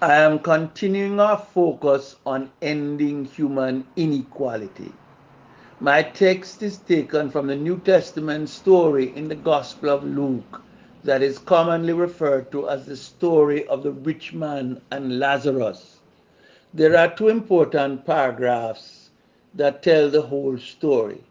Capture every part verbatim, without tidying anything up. I am continuing our focus on ending human inequality. My text is taken from the New Testament story in the Gospel of Luke that is commonly referred to as the story of the rich man and Lazarus. There are two important paragraphs that tell the whole story.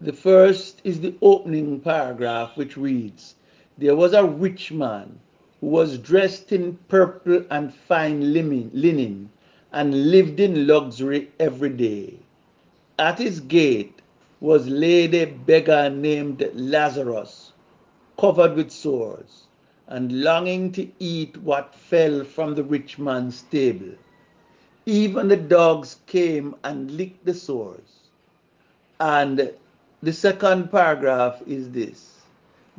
The first is the opening paragraph, which reads, "There was a rich man who was dressed in purple and fine linen and lived in luxury every day. At his gate was laid a beggar named Lazarus, covered with sores and longing to eat what fell from the rich man's table. Even the dogs came and licked the sores." And the second paragraph is this: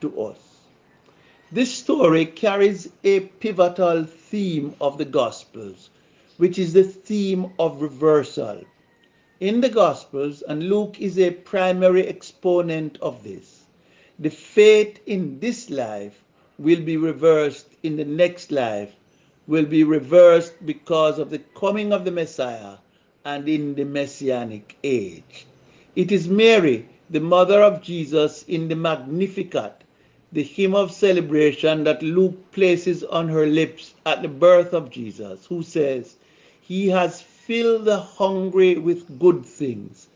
to us.'" This story carries a pivotal theme of the Gospels, which is the theme of reversal. In the Gospels, and Luke is a primary exponent of this, the fate in this life will be reversed in the next life, will be reversed because of the coming of the Messiah and in the Messianic age. It is Mary, the mother of Jesus, in the Magnificat, the hymn of celebration that Luke places on her lips at the birth of Jesus, who says, "He has filled the hungry with good things,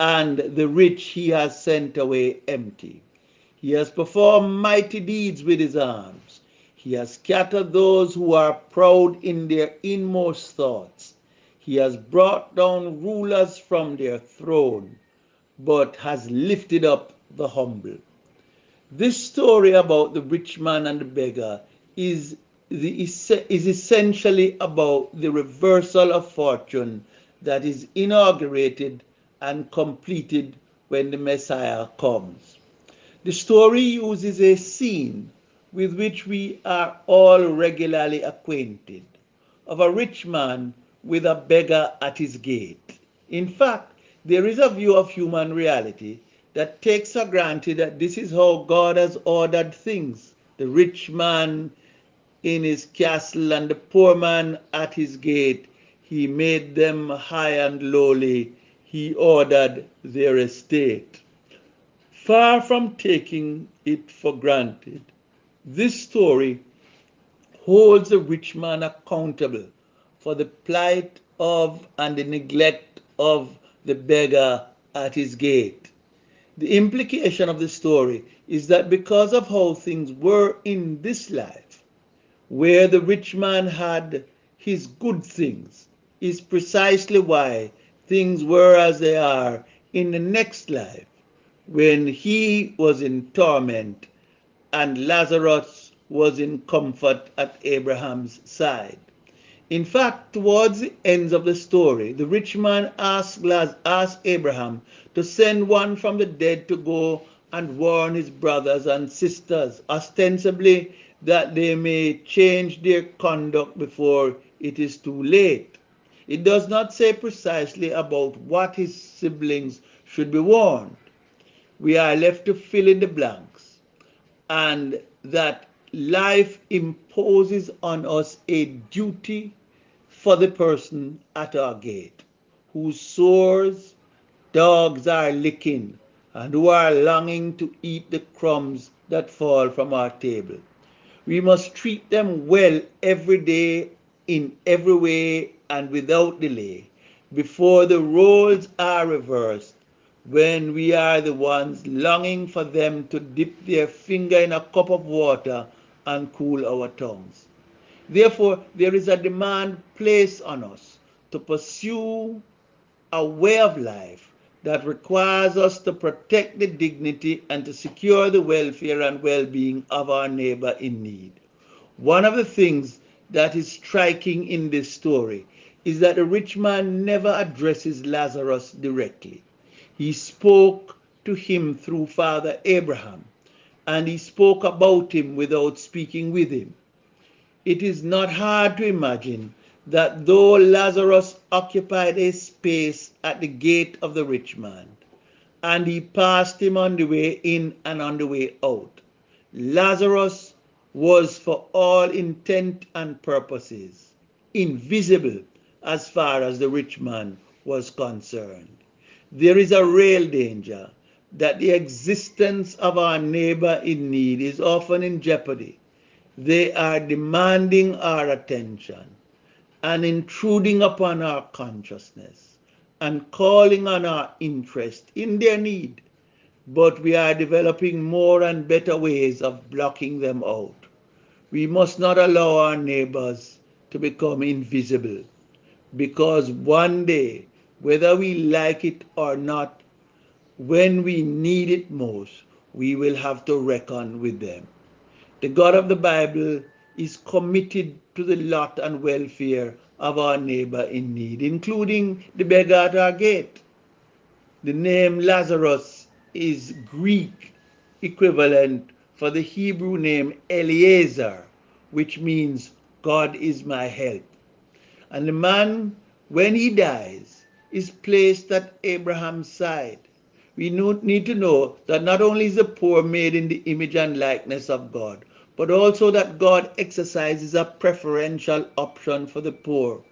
and the rich he has sent away empty. He has performed mighty deeds with his arms. He has scattered those who are proud in their inmost thoughts. He has brought down rulers from their throne, but has lifted up the humble." This story about the rich man and the beggar is, the, is essentially about the reversal of fortune that is inaugurated and completed when the Messiah comes. The story uses a scene with which we are all regularly acquainted, of a rich man with a beggar at his gate. In fact, there is a view of human reality that takes for granted that this is how God has ordered things: the rich man in his castle and the poor man at his gate. He made them high and lowly. He ordered their estate. Far from taking it for granted, this story holds the rich man accountable for the plight of and the neglect of the beggar at his gate. The implication of the story is that because of how things were in this life, where the rich man had his good things, is precisely why things were as they are in the next life, when he was in torment and Lazarus was in comfort at Abraham's side. In fact, towards the end of the story, the rich man asked, asked Abraham to send one from the dead to go and warn his brothers and sisters, ostensibly that they may change their conduct before it is too late. It does not say precisely about what his siblings should be warned. We are left to fill in the blanks, and that life imposes on us a duty for the person at our gate, whose sores dogs are licking and who are longing to eat the crumbs that fall from our table. We must treat them well every day, in every way, and without delay, before the roles are reversed, when we are the ones longing for them to dip their finger in a cup of water and cool our tongues. Therefore, there is a demand placed on us to pursue a way of life that requires us to protect the dignity and to secure the welfare and well-being of our neighbor in need. One of the things that is striking in this story is that the rich man never addresses Lazarus directly. He spoke to him through Father Abraham, and he spoke about him without speaking with him. It is not hard to imagine that though Lazarus occupied a space at the gate of the rich man, and he passed him on the way in and on the way out, Lazarus was for all intent and purposes invisible as far as the rich man was concerned. There is a real danger that the existence of our neighbor in need is often in jeopardy. They are demanding our attention and intruding upon our consciousness and calling on our interest in their need, but we are developing more and better ways of blocking them out. We must not allow our neighbors to become invisible, because one day, whether we like it or not, when we need it most, we will have to reckon with them. The God of the Bible is committed to the lot and welfare of our neighbor in need, including the beggar at our gate. The name Lazarus is Greek equivalent for the Hebrew name Eliezer, which means God is my help. And the man, when he dies, is placed at Abraham's side. We need to know that not only is the poor made in the image and likeness of God, but also that God exercises a preferential option for the poor.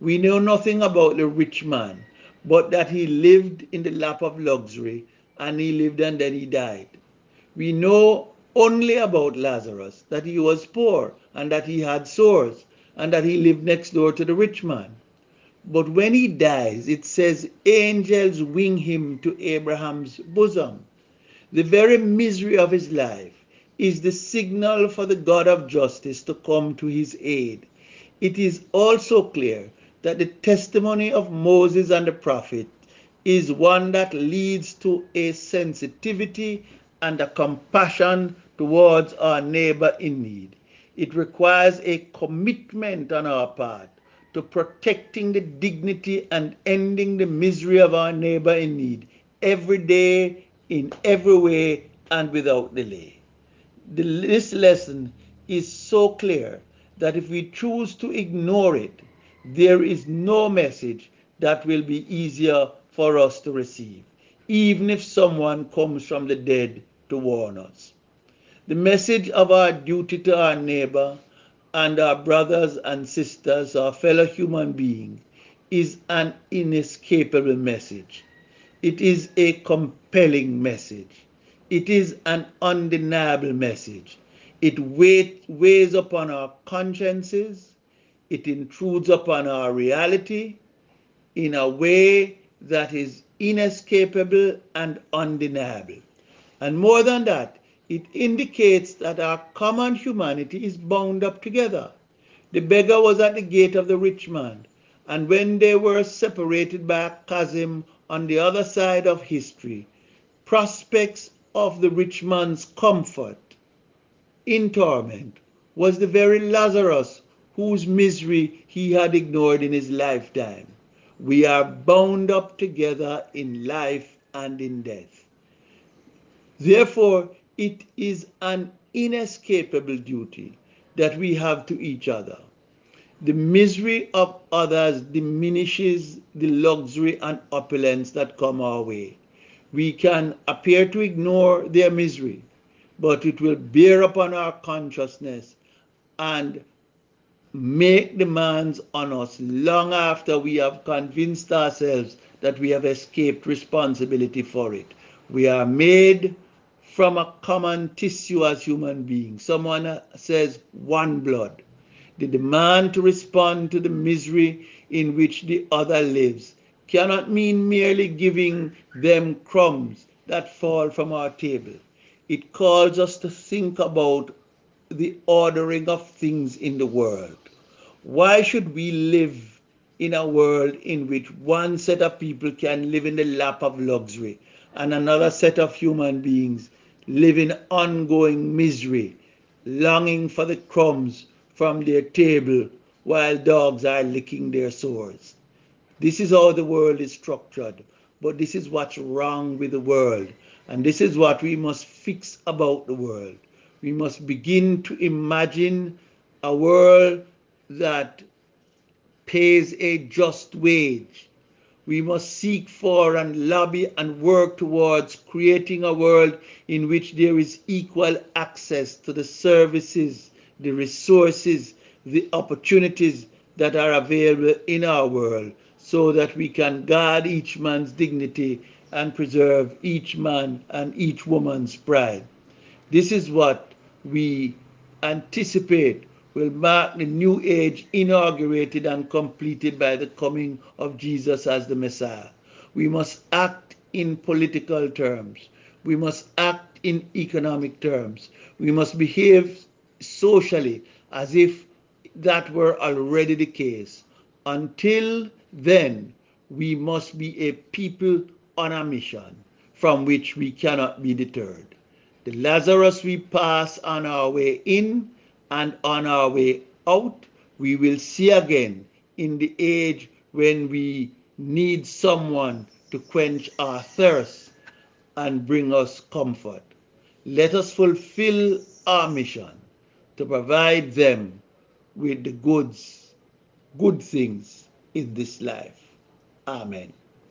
We know nothing about the rich man, but that he lived in the lap of luxury, and he lived and then he died. We know only about Lazarus, that he was poor, and that he had sores, and that he lived next door to the rich man. But when he dies, it says, angels wing him to Abraham's bosom. The very misery of his life is the signal for the God of justice to come to his aid. It is also clear that the testimony of Moses and the prophet is one that leads to a sensitivity and a compassion towards our neighbor in need. It requires a commitment on our part to protecting the dignity and ending the misery of our neighbor in need every day, in every way, and without delay. This lesson is so clear that if we choose to ignore it, there is no message that will be easier for us to receive, even if someone comes from the dead to warn us. The message of our duty to our neighbor and our brothers and sisters, our fellow human being, is an inescapable message. It is a compelling message. It is an undeniable message. It weighs upon our consciences. It intrudes upon our reality in a way that is inescapable and undeniable. And more than that, it indicates that our common humanity is bound up together. The beggar was at the gate of the rich man, and when they were separated by a chasm on the other side of history, prospects of the rich man's comfort in torment was the very Lazarus whose misery he had ignored in his lifetime. We are bound up together in life and in death. Therefore, it is an inescapable duty that we have to each other. The misery of others diminishes the luxury and opulence that come our way. We can appear to ignore their misery, but it will bear upon our consciousness and make demands on us long after we have convinced ourselves that we have escaped responsibility for it. We are made from a common tissue as human beings. Someone says one blood. The demand to respond to the misery in which the other lives cannot mean merely giving them crumbs that fall from our table. It calls us to think about the ordering of things in the world. Why should we live in a world in which one set of people can live in the lap of luxury and another set of human beings live in ongoing misery, longing for the crumbs from their table while dogs are licking their sores? This is how the world is structured, but this is what's wrong with the world, and this is what we must fix about the world. We must begin to imagine a world that pays a just wage. We must seek for and lobby and work towards creating a world in which there is equal access to the services, the resources, the opportunities that are available in our world, so that we can guard each man's dignity and preserve each man and each woman's pride. This is what we anticipate will mark the new age inaugurated and completed by the coming of Jesus as the Messiah. We must act in political terms. We must act in economic terms. We must behave socially as if that were already the case. Until then, we must be a people on a mission from which we cannot be deterred. The Lazarus we pass on our way in and on our way out, we will see again in the age when we need someone to quench our thirst and bring us comfort. Let us fulfill our mission to provide them with the goods, good things in this life. Amen.